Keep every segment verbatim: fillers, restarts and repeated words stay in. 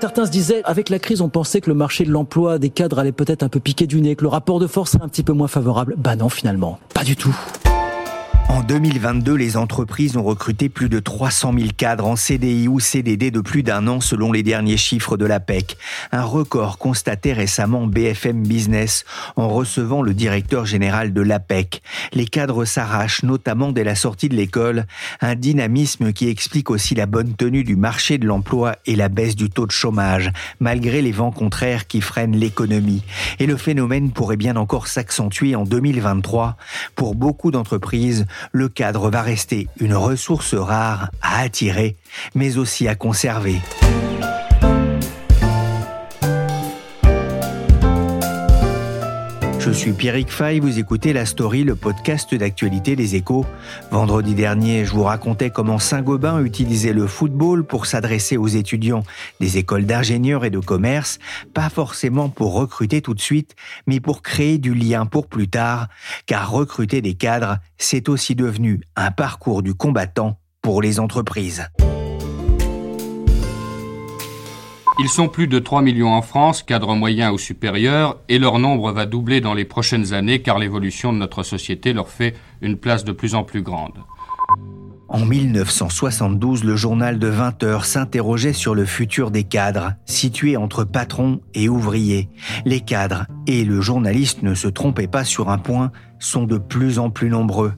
Certains se disaient, avec la crise, on pensait que le marché de l'emploi des cadres allait peut-être un peu piquer du nez, que le rapport de force serait un petit peu moins favorable. Bah non, finalement, pas du tout. En deux mille vingt-deux, les entreprises ont recruté plus de trois cent mille cadres en C D I ou C D D de plus d'un an selon les derniers chiffres de l'APEC. Un record constaté récemment B F M Business en recevant le directeur général de l'APEC. Les cadres s'arrachent, notamment dès la sortie de l'école, un dynamisme qui explique aussi la bonne tenue du marché de l'emploi et la baisse du taux de chômage, malgré les vents contraires qui freinent l'économie. Et le phénomène pourrait bien encore s'accentuer en deux mille vingt-trois. Pour beaucoup d'entreprises, le cadre va rester une ressource rare à attirer, mais aussi à conserver. Je suis Pierrick Fay, vous écoutez La Story, le podcast d'actualité des Échos. Vendredi dernier, je vous racontais comment Saint-Gobain utilisait le football pour s'adresser aux étudiants des écoles d'ingénieurs et de commerce, pas forcément pour recruter tout de suite, mais pour créer du lien pour plus tard, car recruter des cadres, c'est aussi devenu un parcours du combattant pour les entreprises. Ils sont plus de trois millions en France, cadres moyens ou supérieurs, et leur nombre va doubler dans les prochaines années car l'évolution de notre société leur fait une place de plus en plus grande. En mille neuf cent soixante-douze, le journal de vingt heures s'interrogeait sur le futur des cadres, situés entre patrons et ouvriers. Les cadres, et le journaliste ne se trompait pas sur un point, sont de plus en plus nombreux.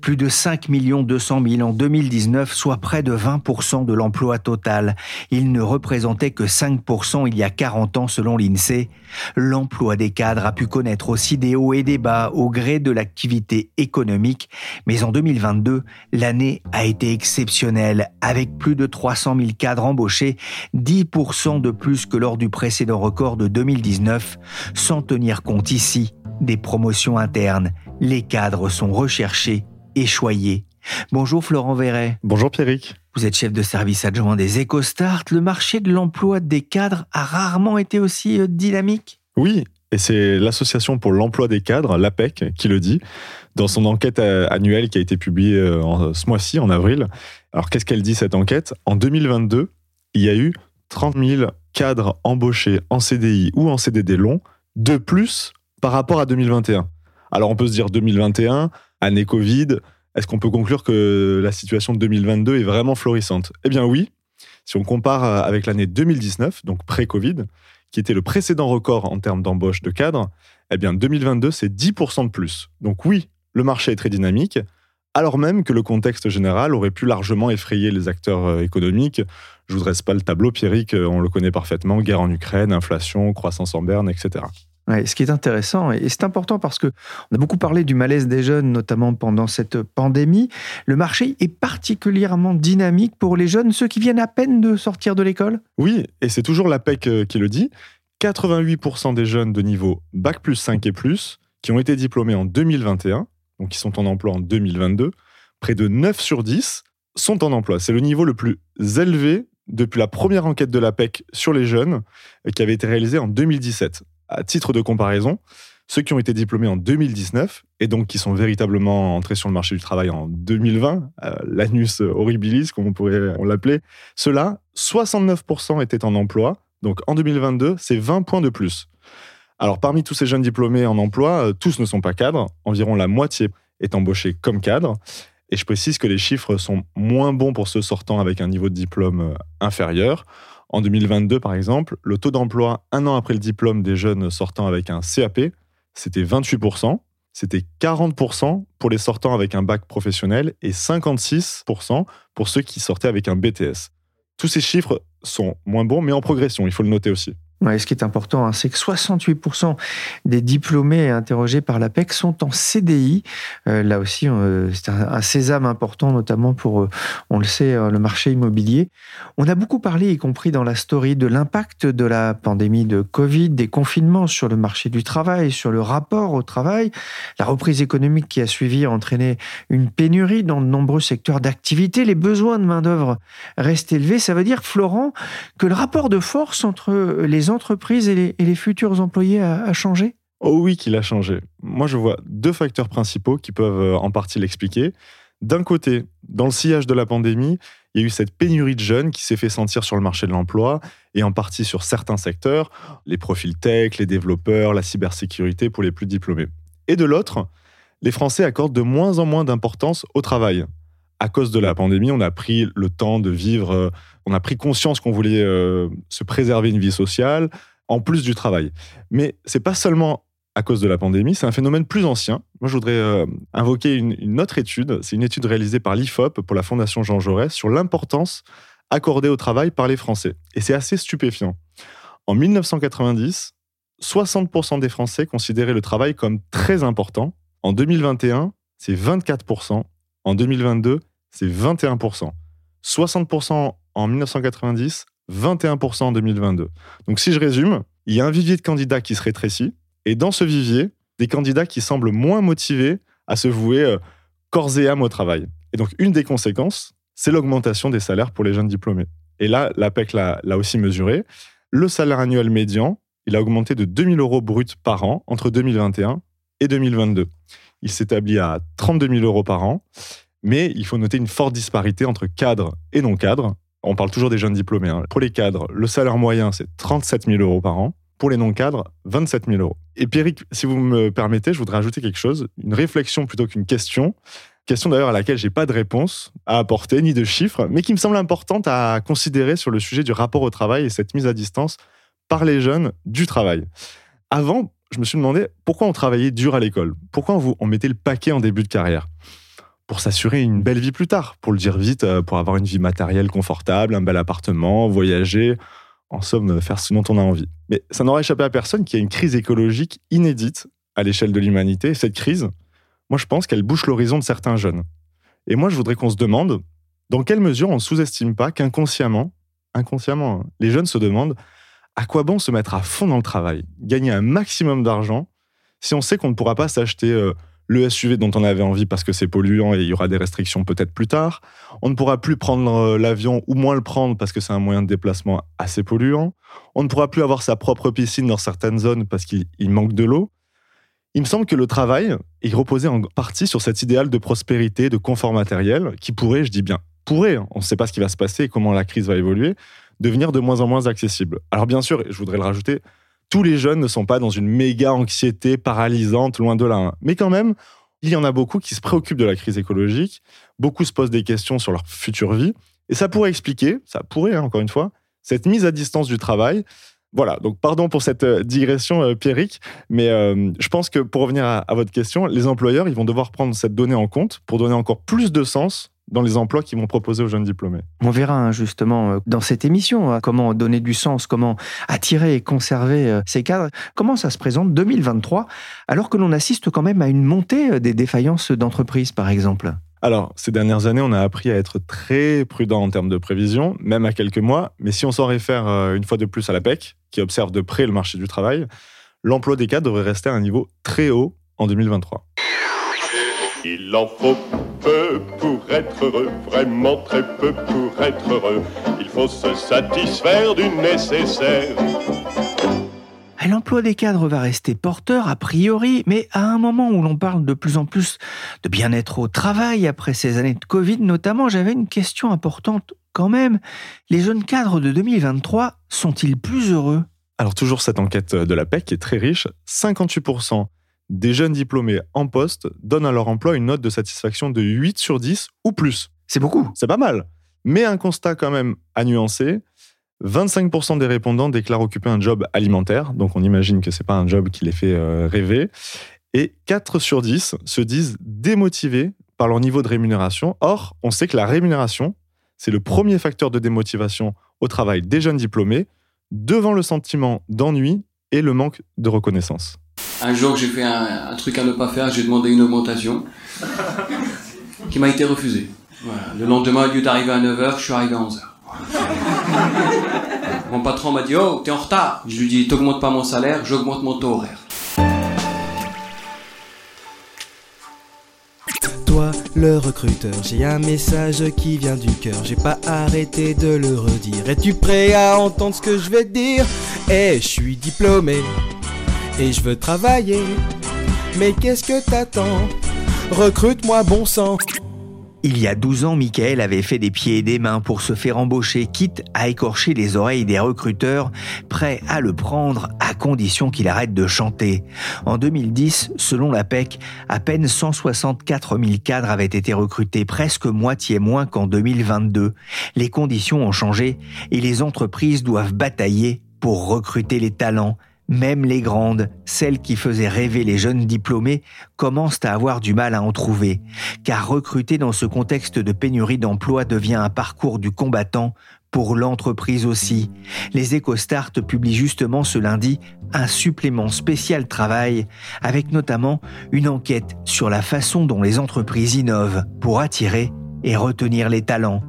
Plus de cinq millions deux cent mille en deux mille dix-neuf, soit près de vingt pour cent de l'emploi total. Ils ne représentaient que cinq pour cent il y a quarante ans selon l'INSEE. L'emploi des cadres a pu connaître aussi des hauts et des bas au gré de l'activité économique. Mais en deux mille vingt-deux, l'année a été exceptionnelle, avec plus de trois cent mille cadres embauchés, dix pour cent de plus que lors du précédent record de deux mille dix-neuf, sans tenir compte ici des promotions internes. Les cadres sont recherchés et choyés. Bonjour Florent Vairet. Bonjour Pierrick. Vous êtes chef de service adjoint des Échos Start. Le marché de l'emploi des cadres a rarement été aussi dynamique ? Oui, et c'est l'Association pour l'emploi des cadres, l'APEC, qui le dit, dans son enquête annuelle qui a été publiée ce mois-ci, en avril. Alors qu'est-ce qu'elle dit cette enquête ? En deux mille vingt-deux, il y a eu trente mille cadres embauchés en C D I ou en C D D long, de plus par rapport à deux mille vingt et un. Alors on peut se dire deux mille vingt et un, année Covid, est-ce qu'on peut conclure que la situation de deux mille vingt-deux est vraiment florissante ? Eh bien oui, si on compare avec l'année deux mille dix-neuf, donc pré-Covid, qui était le précédent record en termes d'embauche de cadres, eh bien deux mille vingt-deux c'est dix pour cent de plus. Donc oui, le marché est très dynamique, alors même que le contexte général aurait pu largement effrayer les acteurs économiques. Je ne vous dresse pas le tableau, Pierrick, on le connaît parfaitement, guerre en Ukraine, inflation, croissance en berne, et cetera. Ouais, ce qui est intéressant, et c'est important parce qu'on a beaucoup parlé du malaise des jeunes, notamment pendant cette pandémie. Le marché est particulièrement dynamique pour les jeunes, ceux qui viennent à peine de sortir de l'école. Oui, et c'est toujours l'APEC qui le dit. quatre-vingt-huit pour cent des jeunes de niveau Bac plus cinq et plus, qui ont été diplômés en deux mille vingt et un, donc qui sont en emploi en deux mille vingt-deux, près de neuf sur dix sont en emploi. C'est le niveau le plus élevé depuis la première enquête de l'APEC sur les jeunes, qui avait été réalisée en deux mille dix-sept. À titre de comparaison, ceux qui ont été diplômés en deux mille dix-neuf, et donc qui sont véritablement entrés sur le marché du travail en deux mille vingt, euh, l'anus horribilis, comme on pourrait on l'appeler, ceux-là, soixante-neuf pour cent étaient en emploi. Donc en deux mille vingt-deux, c'est vingt points de plus. Alors parmi tous ces jeunes diplômés en emploi, tous ne sont pas cadres. Environ la moitié est embauchée comme cadre. Et je précise que les chiffres sont moins bons pour ceux sortant avec un niveau de diplôme inférieur. En deux mille vingt-deux, par exemple, le taux d'emploi un an après le diplôme des jeunes sortant avec un C A P, c'était vingt-huit pour cent, c'était quarante pour cent pour les sortants avec un bac professionnel et cinquante-six pour cent pour ceux qui sortaient avec un B T S. Tous ces chiffres sont moins bons, mais en progression, il faut le noter aussi. Ouais, ce qui est important, hein, c'est que soixante-huit pour cent des diplômés interrogés par l'A P E C sont en C D I. Euh, là aussi, euh, c'est un, un sésame important, notamment pour, euh, on le sait, euh, le marché immobilier. On a beaucoup parlé, y compris dans la story, de l'impact de la pandémie de Covid, des confinements sur le marché du travail, sur le rapport au travail. La reprise économique qui a suivi a entraîné une pénurie dans de nombreux secteurs d'activité. Les besoins de main-d'œuvre restent élevés. Ça veut dire, Florent, que le rapport de force entre les entreprises et les, et les futurs employés a, a changé ? Oh oui, qu'il a changé. Moi, je vois deux facteurs principaux qui peuvent en partie l'expliquer. D'un côté, dans le sillage de la pandémie, il y a eu cette pénurie de jeunes qui s'est fait sentir sur le marché de l'emploi et en partie sur certains secteurs, les profils tech, les développeurs, la cybersécurité pour les plus diplômés. Et de l'autre, les Français accordent de moins en moins d'importance au travail. À cause de la pandémie, on a pris le temps de vivre, on a pris conscience qu'on voulait euh, se préserver une vie sociale, en plus du travail. Mais ce n'est pas seulement à cause de la pandémie, c'est un phénomène plus ancien. Moi, je voudrais euh, invoquer une, une autre étude. C'est une étude réalisée par l'I F O P pour la Fondation Jean Jaurès sur l'importance accordée au travail par les Français. Et c'est assez stupéfiant. En mille neuf cent quatre-vingt-dix, soixante pour cent des Français considéraient le travail comme très important. En deux mille vingt et un, c'est vingt-quatre pour cent. En deux mille vingt-deux, c'est vingt et un pour cent. soixante pour cent en mille neuf cent quatre-vingt-dix, vingt et un pour cent en deux mille vingt-deux. Donc si je résume, il y a un vivier de candidats qui se rétrécit, et dans ce vivier, des candidats qui semblent moins motivés à se vouer corps et âme au travail. Et donc une des conséquences, c'est l'augmentation des salaires pour les jeunes diplômés. Et là, l'A P E C l'a, l'a aussi mesuré. Le salaire annuel médian, il a augmenté de deux mille euros bruts par an entre deux mille vingt et un et deux mille vingt-deux. Il s'établit à trente-deux mille euros par an. Mais il faut noter une forte disparité entre cadres et non-cadres. On parle toujours des jeunes diplômés. Hein. Pour les cadres, le salaire moyen, c'est trente-sept mille euros par an. Pour les non-cadres, vingt-sept mille euros. Et Pierrick, si vous me permettez, je voudrais ajouter quelque chose. Une réflexion plutôt qu'une question. Question d'ailleurs à laquelle je n'ai pas de réponse à apporter, ni de chiffres, mais qui me semble importante à considérer sur le sujet du rapport au travail et cette mise à distance par les jeunes du travail. Avant, je me suis demandé pourquoi on travaillait dur à l'école. Pourquoi on mettait le paquet en début de carrière ? Pour s'assurer une belle vie plus tard, pour le dire vite, pour avoir une vie matérielle confortable, un bel appartement, voyager, en somme, faire ce dont on a envie. Mais ça n'aura échappé à personne qu'il y a une crise écologique inédite à l'échelle de l'humanité. Et cette crise, moi je pense qu'elle bouche l'horizon de certains jeunes. Et moi je voudrais qu'on se demande dans quelle mesure on ne sous-estime pas qu'inconsciemment, inconsciemment, les jeunes se demandent à quoi bon se mettre à fond dans le travail, gagner un maximum d'argent, si on sait qu'on ne pourra pas s'acheter... Euh, le S U V dont on avait envie parce que c'est polluant et il y aura des restrictions peut-être plus tard. On ne pourra plus prendre l'avion ou moins le prendre parce que c'est un moyen de déplacement assez polluant. On ne pourra plus avoir sa propre piscine dans certaines zones parce qu'il manque de l'eau. Il me semble que le travail est reposé en partie sur cet idéal de prospérité, de confort matériel qui pourrait, je dis bien pourrait, on ne sait pas ce qui va se passer et comment la crise va évoluer, devenir de moins en moins accessible. Alors bien sûr, je voudrais le rajouter, tous les jeunes ne sont pas dans une méga anxiété paralysante, loin de là. Hein. Mais quand même, il y en a beaucoup qui se préoccupent de la crise écologique, beaucoup se posent des questions sur leur future vie, et ça pourrait expliquer, ça pourrait, hein, encore une fois, cette mise à distance du travail. Voilà, donc pardon pour cette digression, euh, Pierrick, mais euh, je pense que pour revenir à, à votre question, les employeurs, ils vont devoir prendre cette donnée en compte pour donner encore plus de sens dans les emplois qu'ils vont proposer aux jeunes diplômés. On verra justement dans cette émission comment donner du sens, comment attirer et conserver ces cadres, comment ça se présente deux mille vingt-trois, alors que l'on assiste quand même à une montée des défaillances d'entreprises, par exemple. Alors, ces dernières années, on a appris à être très prudent en termes de prévision, même à quelques mois, mais si on s'en réfère une fois de plus à l'A P E C, qui observe de près le marché du travail, l'emploi des cadres devrait rester à un niveau très haut en deux mille vingt-trois. Il en faut peu pour être heureux, vraiment très peu pour être heureux. Il faut se satisfaire du nécessaire. L'emploi des cadres va rester porteur, a priori, mais à un moment où l'on parle de plus en plus de bien-être au travail, après ces années de Covid notamment, j'avais une question importante quand même. Les jeunes cadres de deux mille vingt-trois sont-ils plus heureux ? Alors toujours cette enquête de l'A P E C qui est très riche, cinquante-huit pour cent des jeunes diplômés en poste donnent à leur emploi une note de satisfaction de huit sur dix ou plus. C'est beaucoup. C'est pas mal. Mais un constat quand même à nuancer, vingt-cinq pour cent des répondants déclarent occuper un job alimentaire, donc on imagine que c'est pas un job qui les fait rêver, et quatre sur dix se disent démotivés par leur niveau de rémunération. Or, on sait que la rémunération, c'est le premier facteur de démotivation au travail des jeunes diplômés, devant le sentiment d'ennui et le manque de reconnaissance. Un jour, j'ai fait un, un truc à ne pas faire, j'ai demandé une augmentation qui m'a été refusée. Voilà. Le lendemain, au lieu d'arriver à neuf heures, je suis arrivé à onze heures. Mon patron m'a dit « Oh, t'es en retard !» Je lui dis « T'augmentes pas mon salaire, j'augmente mon taux horaire. » Toi, le recruteur, j'ai un message qui vient du cœur, j'ai pas arrêté de le redire. Es-tu prêt à entendre ce que je vais te dire ? Eh, hey, je suis diplômé et je veux travailler, mais qu'est-ce que t'attends ? Recrute-moi, bon sang ! Il y a douze ans, Michael avait fait des pieds et des mains pour se faire embaucher, quitte à écorcher les oreilles des recruteurs, prêts à le prendre à condition qu'il arrête de chanter. En deux mille dix, selon l'A P E C, à peine cent soixante-quatre mille cadres avaient été recrutés, presque moitié moins qu'en deux mille vingt-deux. Les conditions ont changé et les entreprises doivent batailler pour recruter les talents. Même les grandes, celles qui faisaient rêver les jeunes diplômés, commencent à avoir du mal à en trouver. Car recruter dans ce contexte de pénurie d'emploi devient un parcours du combattant pour l'entreprise aussi. Les Échos Start publient justement ce lundi un supplément spécial travail, avec notamment une enquête sur la façon dont les entreprises innovent pour attirer et retenir les talents.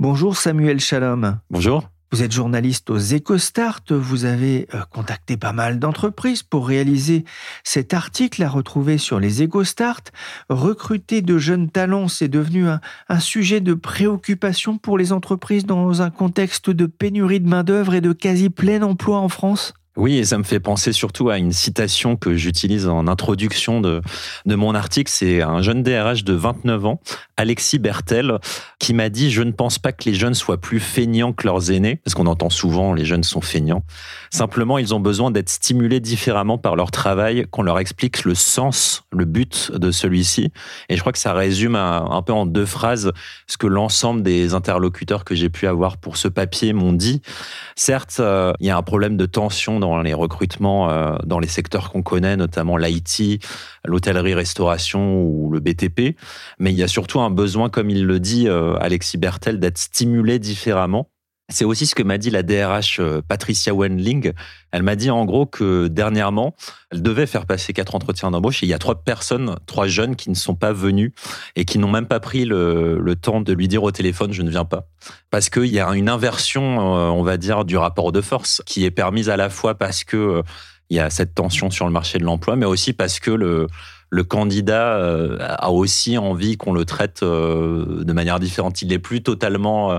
Bonjour Samuel Chalom. Bonjour. Vous êtes journaliste aux Échos Start, vous avez contacté pas mal d'entreprises pour réaliser cet article à retrouver sur les Échos Start. Recruter de jeunes talents, c'est devenu un, un sujet de préoccupation pour les entreprises dans un contexte de pénurie de main-d'œuvre et de quasi plein emploi en France ? Oui, et ça me fait penser surtout à une citation que j'utilise en introduction de, de mon article. C'est un jeune D R H de vingt-neuf ans, Alexis Bertel, qui m'a dit « Je ne pense pas que les jeunes soient plus feignants que leurs aînés », parce qu'on entend souvent « les jeunes sont feignants ». Simplement, ils ont besoin d'être stimulés différemment par leur travail, qu'on leur explique le sens, le but de celui-ci. Et je crois que ça résume un, un peu en deux phrases ce que l'ensemble des interlocuteurs que j'ai pu avoir pour ce papier m'ont dit. Certes, euh, il y a un problème de tension dans les recrutements dans les secteurs qu'on connaît, notamment l'I T, l'hôtellerie-restauration ou le B T P. Mais il y a surtout un besoin, comme il le dit Alexis Bertel, d'être stimulé différemment. C'est aussi ce que m'a dit la D R H Patricia Wenling. Elle m'a dit en gros que dernièrement, elle devait faire passer quatre entretiens d'embauche et il y a trois personnes, trois jeunes qui ne sont pas venus et qui n'ont même pas pris le, le temps de lui dire au téléphone « je ne viens pas ». Parce qu'il y a une inversion, on va dire, du rapport de force qui est permise à la fois parce que il y a cette tension sur le marché de l'emploi, mais aussi parce que le, le candidat a aussi envie qu'on le traite de manière différente. Il n'est plus totalement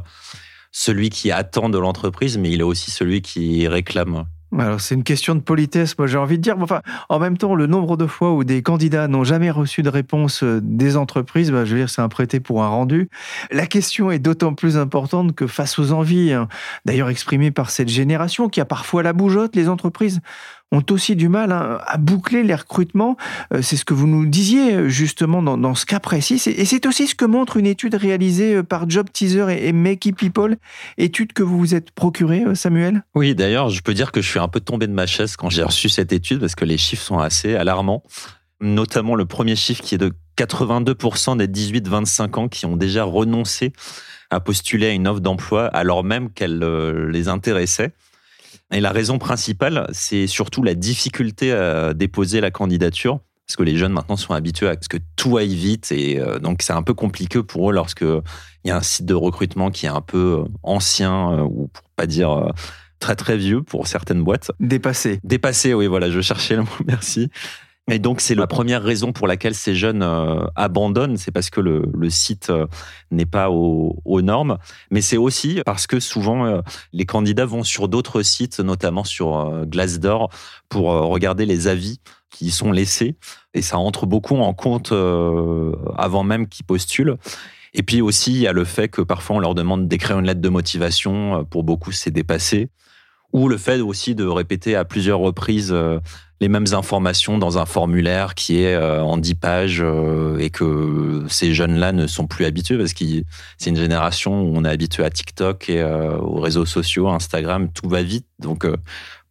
celui qui attend de l'entreprise, mais il est aussi celui qui réclame. Alors, c'est une question de politesse, moi j'ai envie de dire. Enfin, en même temps, le nombre de fois où des candidats n'ont jamais reçu de réponse des entreprises, bah, je veux dire, c'est un prêté pour un rendu. La question est d'autant plus importante que face aux envies, hein, d'ailleurs exprimées par cette génération qui a parfois la bougeotte, les entreprises ont aussi du mal hein, à boucler les recrutements. C'est ce que vous nous disiez justement dans, dans ce cas précis. Et c'est aussi ce que montre une étude réalisée par Job Teaser et, et Makey People, étude que vous vous êtes procurée, Samuel ? Oui, d'ailleurs, je peux dire que je suis un peu tombé de ma chaise quand j'ai reçu cette étude parce que les chiffres sont assez alarmants. Notamment le premier chiffre qui est de quatre-vingt-deux pour cent des dix-huit vingt-cinq ans qui ont déjà renoncé à postuler à une offre d'emploi alors même qu'elle euh, les intéressait. Et la raison principale, c'est surtout la difficulté à déposer la candidature, parce que les jeunes maintenant sont habitués à ce que tout aille vite, et donc c'est un peu compliqué pour eux lorsqu'il y a un site de recrutement qui est un peu ancien, ou pour pas dire très très vieux pour certaines boîtes. Dépassé. Dépassé, oui, voilà, je cherchais le mot, merci. Et donc, c'est la première raison pour laquelle ces jeunes euh, abandonnent, c'est parce que le, le site euh, n'est pas aux, aux normes, mais c'est aussi parce que souvent, euh, les candidats vont sur d'autres sites, notamment sur euh, Glassdoor, pour euh, regarder les avis qui y sont laissés, et ça entre beaucoup en compte euh, avant même qu'ils postulent. Et puis aussi, il y a le fait que parfois, on leur demande d'écrire une lettre de motivation, pour beaucoup, c'est dépassé, ou le fait aussi de répéter à plusieurs reprises euh, les mêmes informations dans un formulaire qui est en dix pages et que ces jeunes-là ne sont plus habitués parce que c'est une génération où on est habitué à TikTok et aux réseaux sociaux, Instagram, tout va vite. Donc,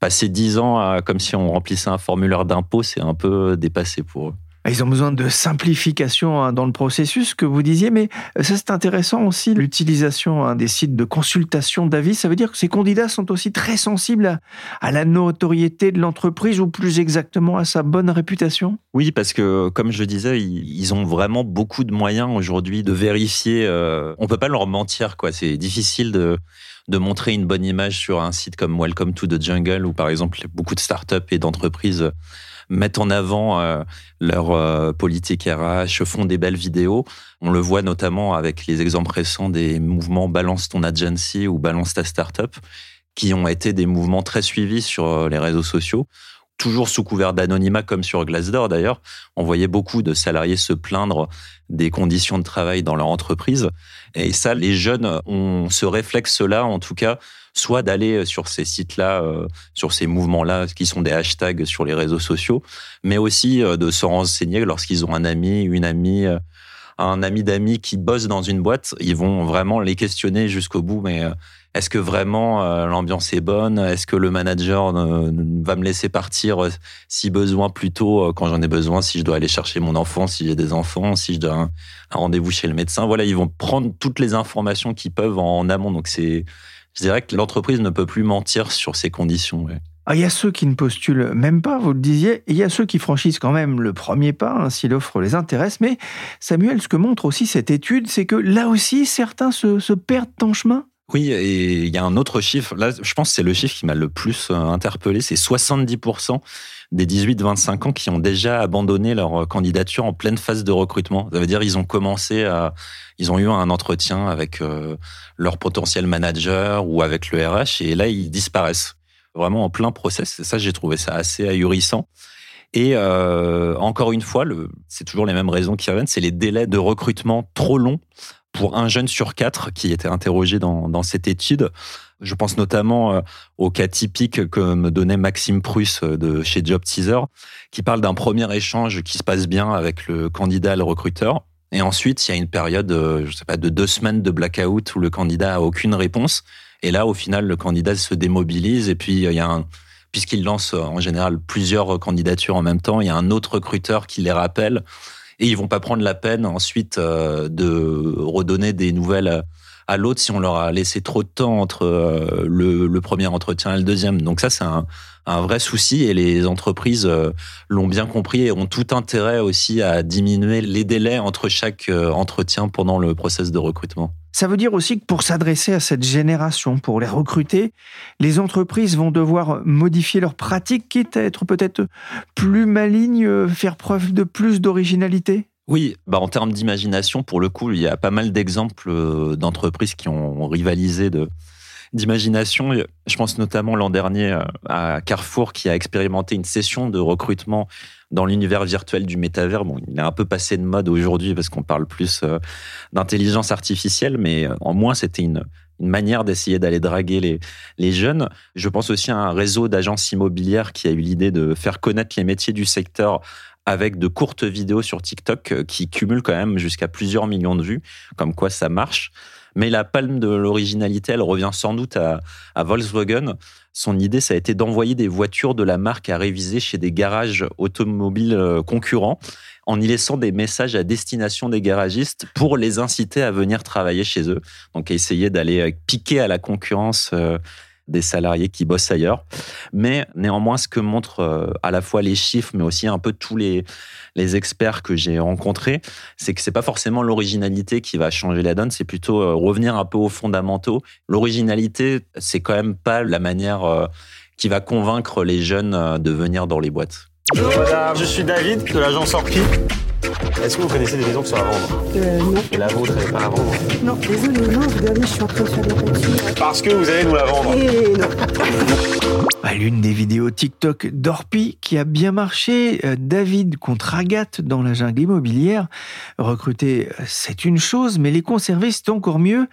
passer dix ans à, comme si on remplissait un formulaire d'impôt, c'est un peu dépassé pour eux. Ils ont besoin de simplification dans le processus que vous disiez, mais ça c'est intéressant aussi, l'utilisation des sites de consultation d'avis. Ça veut dire que ces candidats sont aussi très sensibles à, à la notoriété de l'entreprise, ou plus exactement à sa bonne réputation. Oui, parce que comme je le disais, ils ont vraiment beaucoup de moyens aujourd'hui de vérifier. On ne peut pas leur mentir, quoi. C'est difficile de... de montrer une bonne image sur un site comme Welcome to the Jungle, où par exemple beaucoup de startups et d'entreprises mettent en avant euh, leur euh, politique R H, font des belles vidéos. On le voit notamment avec les exemples récents des mouvements Balance Ton Agency ou Balance Ta Startup, qui ont été des mouvements très suivis sur les réseaux sociaux, toujours sous couvert d'anonymat, comme sur Glassdoor d'ailleurs. On voyait beaucoup de salariés se plaindre des conditions de travail dans leur entreprise. Et ça, les jeunes ont ce réflexe-là, en tout cas, soit d'aller sur ces sites-là, euh, sur ces mouvements-là, qui sont des hashtags sur les réseaux sociaux, mais aussi euh, de se renseigner lorsqu'ils ont un ami, une amie, euh, un ami d'amis qui bosse dans une boîte. Ils vont vraiment les questionner jusqu'au bout, mais... Euh, Est-ce que vraiment l'ambiance est bonne? Est-ce que le manager va me laisser partir si besoin plus tôt, quand j'en ai besoin, si je dois aller chercher mon enfant, si j'ai des enfants, si je dois un, un rendez-vous chez le médecin? Voilà, ils vont prendre toutes les informations qu'ils peuvent en, en amont. Donc, c'est, je dirais que l'entreprise ne peut plus mentir sur ces conditions. Ouais. Ah, il y a ceux qui ne postulent même pas, vous le disiez, et il y a ceux qui franchissent quand même le premier pas, hein, si l'offre les intéresse. Mais Samuel, ce que montre aussi cette étude, c'est que là aussi, certains se, se perdent en chemin. Oui, et il y a un autre chiffre. Là, je pense que c'est le chiffre qui m'a le plus interpellé. C'est soixante-dix pour cent des dix-huit à vingt-cinq ans qui ont déjà abandonné leur candidature en pleine phase de recrutement. Ça veut dire qu'ils ont commencé à... Ils ont eu un entretien avec leur potentiel manager ou avec le R H, et là, ils disparaissent. Vraiment en plein process. Ça, j'ai trouvé ça assez ahurissant. Et euh, encore une fois, le, c'est toujours les mêmes raisons qui reviennent. C'est les délais de recrutement trop longs. Pour un jeune sur quatre qui était interrogé dans, dans cette étude, je pense notamment au cas typique que me donnait Maxime Prusse de chez Job Teaser, qui parle d'un premier échange qui se passe bien avec le candidat, le recruteur. Et ensuite, il y a une période, je ne sais pas, de deux semaines de blackout où le candidat a aucune réponse. Et là, au final, le candidat se démobilise. Et puis, il y a un, puisqu'il lance en général plusieurs candidatures en même temps, il y a un autre recruteur qui les rappelle. Et ils vont pas prendre la peine ensuite euh, de redonner des nouvelles à l'autre si on leur a laissé trop de temps entre euh, le, le premier entretien et le deuxième. Donc ça, c'est un, un vrai souci, et les entreprises euh, l'ont bien compris et ont tout intérêt aussi à diminuer les délais entre chaque euh, entretien pendant le process de recrutement. Ça veut dire aussi que pour s'adresser à cette génération, pour les recruter, les entreprises vont devoir modifier leurs pratiques, quitte à être peut-être plus malignes, faire preuve de plus d'originalité. Oui, bah en termes d'imagination, pour le coup, il y a pas mal d'exemples d'entreprises qui ont rivalisé de, d'imagination. Je pense notamment l'an dernier à Carrefour, qui a expérimenté une session de recrutement dans l'univers virtuel du métavers. Bon, il est un peu passé de mode aujourd'hui parce qu'on parle plus d'intelligence artificielle, mais en moins, c'était une, une manière d'essayer d'aller draguer les, les jeunes. Je pense aussi à un réseau d'agences immobilières qui a eu l'idée de faire connaître les métiers du secteur avec de courtes vidéos sur TikTok qui cumulent quand même jusqu'à plusieurs millions de vues, comme quoi ça marche. Mais la palme de l'originalité, elle revient sans doute à, à Volkswagen. Son idée, ça a été d'envoyer des voitures de la marque à réviser chez des garages automobiles concurrents, en y laissant des messages à destination des garagistes pour les inciter à venir travailler chez eux. Donc, essayer d'aller piquer à la concurrence euh, des salariés qui bossent ailleurs. Mais néanmoins, ce que montrent euh, à la fois les chiffres, mais aussi un peu tous les, les experts que j'ai rencontrés, c'est que ce n'est pas forcément l'originalité qui va changer la donne, c'est plutôt euh, revenir un peu aux fondamentaux. L'originalité, c'est quand même pas la manière euh, qui va convaincre les jeunes euh, de venir dans les boîtes. Bonjour madame, je suis David de l'agence Orpi. Est-ce que vous connaissez des maisons qui sont à vendre ? Euh, non. Et la vôtre, elle n'est pas à vendre ? Non, désolé, non, regardez, je suis en train de faire des peinture. Parce que vous allez nous la vendre ? Et non. À l'une des vidéos TikTok d'Orpi qui a bien marché, David contre Agathe dans la jungle immobilière. Recruter, c'est une chose, mais les conserver, c'est encore mieux.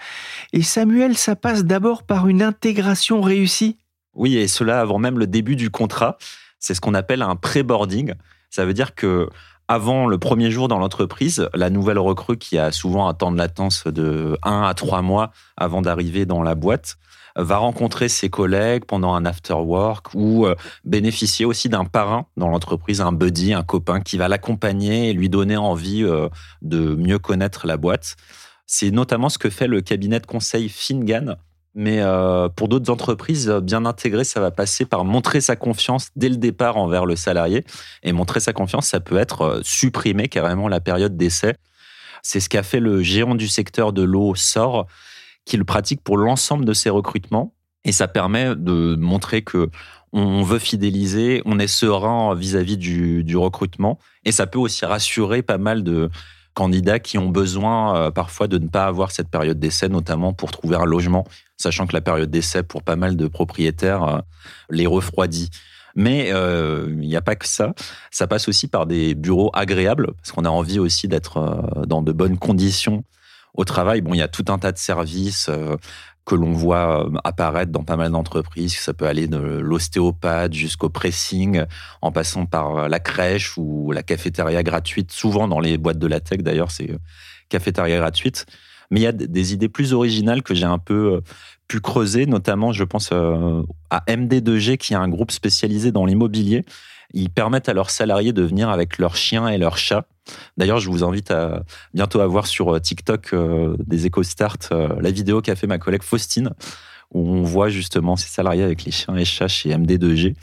Et Samuel, ça passe d'abord par une intégration réussie. Oui, et cela avant même le début du contrat. C'est ce qu'on appelle un pré-boarding. Ça veut dire que avant le premier jour dans l'entreprise, la nouvelle recrue qui a souvent un temps de latence de un à trois mois avant d'arriver dans la boîte, va rencontrer ses collègues pendant un after-work ou bénéficier aussi d'un parrain dans l'entreprise, un buddy, un copain qui va l'accompagner et lui donner envie de mieux connaître la boîte. C'est notamment ce que fait le cabinet de conseil Fingan, mais pour d'autres entreprises, bien intégrées, ça va passer par montrer sa confiance dès le départ envers le salarié. Et montrer sa confiance, ça peut être supprimer carrément la période d'essai. C'est ce qu'a fait le géant du secteur de l'eau, S O R, qui le pratique pour l'ensemble de ses recrutements. Et ça permet de montrer qu'on veut fidéliser, on est serein vis-à-vis du, du recrutement. Et ça peut aussi rassurer pas mal de candidats qui ont besoin parfois de ne pas avoir cette période d'essai, notamment pour trouver un logement, sachant que la période d'essai, pour pas mal de propriétaires, les refroidit. Mais il euh, n'y a pas que ça. Ça passe aussi par des bureaux agréables, parce qu'on a envie aussi d'être dans de bonnes conditions au travail. Bon, il y a tout un tas de services euh, que l'on voit apparaître dans pas mal d'entreprises. Ça peut aller de l'ostéopathe jusqu'au pressing, en passant par la crèche ou la cafétéria gratuite. Souvent dans les boîtes de la tech, d'ailleurs, c'est cafétéria gratuite. Mais il y a des idées plus originales que j'ai un peu pu creuser, notamment, je pense euh, à M D deux G, qui est un groupe spécialisé dans l'immobilier. Ils permettent à leurs salariés de venir avec leurs chiens et leurs chats. D'ailleurs, je vous invite à bientôt à voir sur TikTok euh, des Échos Start euh, la vidéo qu'a fait ma collègue Faustine, où on voit justement ces salariés avec les chiens et chats chez M D deux G.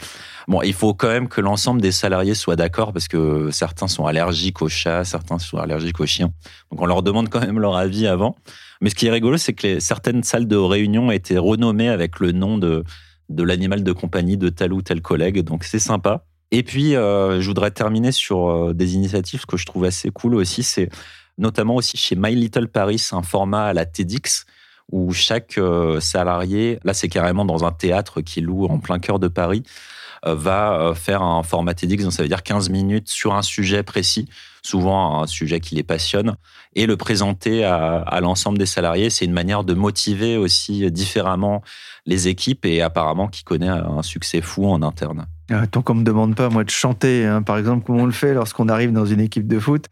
Bon, il faut quand même que l'ensemble des salariés soient d'accord, parce que certains sont allergiques aux chats, certains sont allergiques aux chiens. Donc, on leur demande quand même leur avis avant. Mais ce qui est rigolo, c'est que les, certaines salles de réunion étaient renommées avec le nom de, de l'animal de compagnie de tel ou tel collègue. Donc, c'est sympa. Et puis, euh, je voudrais terminer sur euh, des initiatives que je trouve assez cool aussi. C'est notamment aussi chez My Little Paris, un format à la TEDx où chaque euh, salarié, là c'est carrément dans un théâtre qui loue en plein cœur de Paris, euh, va euh, faire un format TEDx, donc ça veut dire quinze minutes sur un sujet précis, souvent un sujet qui les passionne, et le présenter à, à l'ensemble des salariés. C'est une manière de motiver aussi différemment les équipes et apparemment qui connaît un succès fou en interne. Tant qu'on ne me demande pas, moi, de chanter, hein, par exemple, comme on le fait lorsqu'on arrive dans une équipe de foot.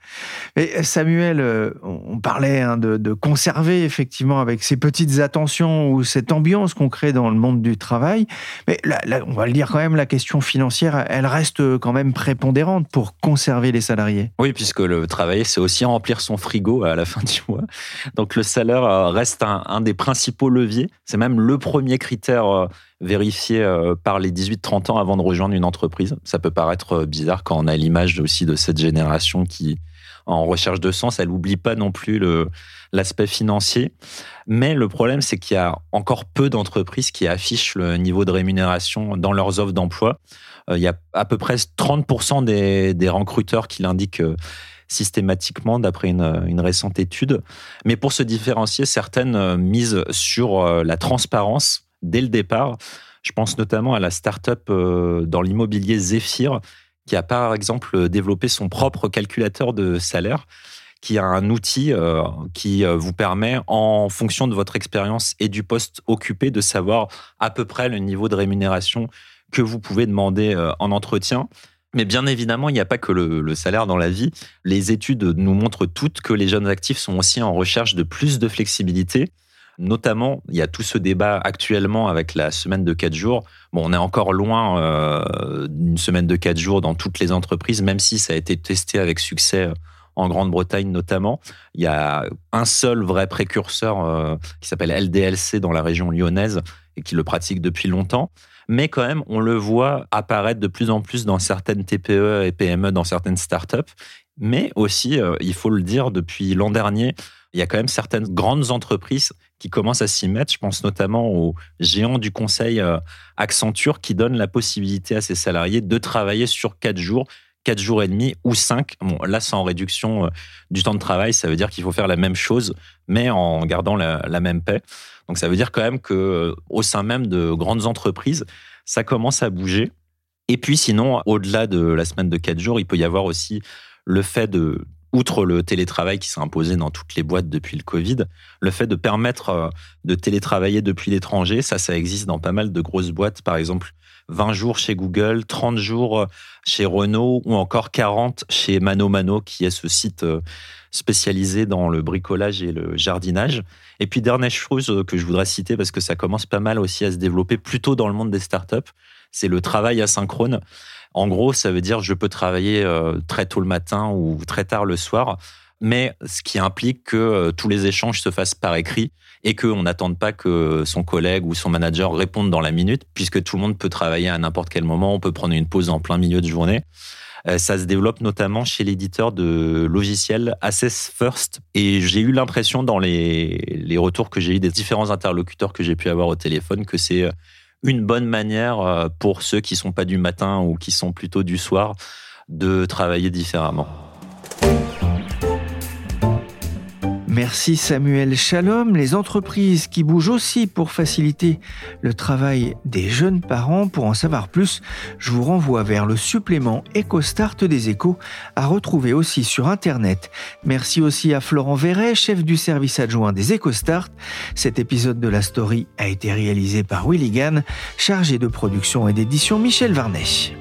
Mais Samuel, on parlait hein, de, de conserver, effectivement, avec ces petites attentions ou cette ambiance qu'on crée dans le monde du travail. Mais là, là, on va le dire quand même, la question financière, elle reste quand même prépondérante pour conserver les salariés. Oui, puisque le travail, c'est aussi remplir son frigo à la fin du mois. Donc, le salaire reste un, un des principaux leviers. C'est même le premier critère vérifié par les dix-huit trente ans avant de rejoindre une entreprise. Ça peut paraître bizarre quand on a l'image aussi de cette génération qui, en recherche de sens, elle n'oublie pas non plus le, l'aspect financier. Mais le problème, c'est qu'il y a encore peu d'entreprises qui affichent le niveau de rémunération dans leurs offres d'emploi. Il y a à peu près trente pour cent des, des recruteurs qui l'indiquent systématiquement, d'après une, une récente étude. Mais pour se différencier, certaines misent sur la transparence dès le départ. Je pense notamment à la start-up dans l'immobilier Zephyr, qui a par exemple développé son propre calculateur de salaire, qui a un outil qui vous permet, en fonction de votre expérience et du poste occupé, de savoir à peu près le niveau de rémunération que vous pouvez demander en entretien. Mais bien évidemment, il n'y a pas que le, le salaire dans la vie. Les études nous montrent toutes que les jeunes actifs sont aussi en recherche de plus de flexibilité. Notamment, il y a tout ce débat actuellement avec la semaine de quatre jours. Bon, on est encore loin euh, d'une semaine de quatre jours dans toutes les entreprises, même si ça a été testé avec succès en Grande-Bretagne notamment. Il y a un seul vrai précurseur euh, qui s'appelle L D L C dans la région lyonnaise et qui le pratique depuis longtemps. Mais quand même, on le voit apparaître de plus en plus dans certaines T P E et P M E, dans certaines startups. Mais aussi, euh, il faut le dire, depuis l'an dernier, il y a quand même certaines grandes entreprises qui commencent à s'y mettre. Je pense notamment aux géants du conseil Accenture qui donnent la possibilité à ses salariés de travailler sur quatre jours, quatre jours et demi ou cinq. Bon, là, sans réduction du temps de travail, ça veut dire qu'il faut faire la même chose, mais en gardant la, la même paie. Donc, ça veut dire quand même qu'au sein même de grandes entreprises, ça commence à bouger. Et puis sinon, au-delà de la semaine de quatre jours, il peut y avoir aussi le fait de outre le télétravail qui s'est imposé dans toutes les boîtes depuis le Covid, le fait de permettre de télétravailler depuis l'étranger, ça, ça existe dans pas mal de grosses boîtes. Par exemple, vingt jours chez Google, trente jours chez Renault ou encore quarante chez Mano Mano, qui est ce site spécialisé dans le bricolage et le jardinage. Et puis, dernière chose que je voudrais citer, parce que ça commence pas mal aussi à se développer plutôt dans le monde des startups, c'est le travail asynchrone. En gros, ça veut dire je peux travailler très tôt le matin ou très tard le soir, mais ce qui implique que tous les échanges se fassent par écrit et qu'on n'attende pas que son collègue ou son manager réponde dans la minute, puisque tout le monde peut travailler à n'importe quel moment, on peut prendre une pause en plein milieu de journée. Ça se développe notamment chez l'éditeur de logiciels Access First. Et j'ai eu l'impression dans les, les retours que j'ai eu des différents interlocuteurs que j'ai pu avoir au téléphone que c'est une bonne manière pour ceux qui ne sont pas du matin ou qui sont plutôt du soir de travailler différemment. Merci Samuel Chalom. Les entreprises qui bougent aussi pour faciliter le travail des jeunes parents. Pour en savoir plus, je vous renvoie vers le supplément Échos Start des Échos à retrouver aussi sur Internet. Merci aussi à Florent Vairet, chef du service adjoint des Échos Start. Cet épisode de La Story a été réalisé par Willy Gann, chargé de production et d'édition Michel Varnet.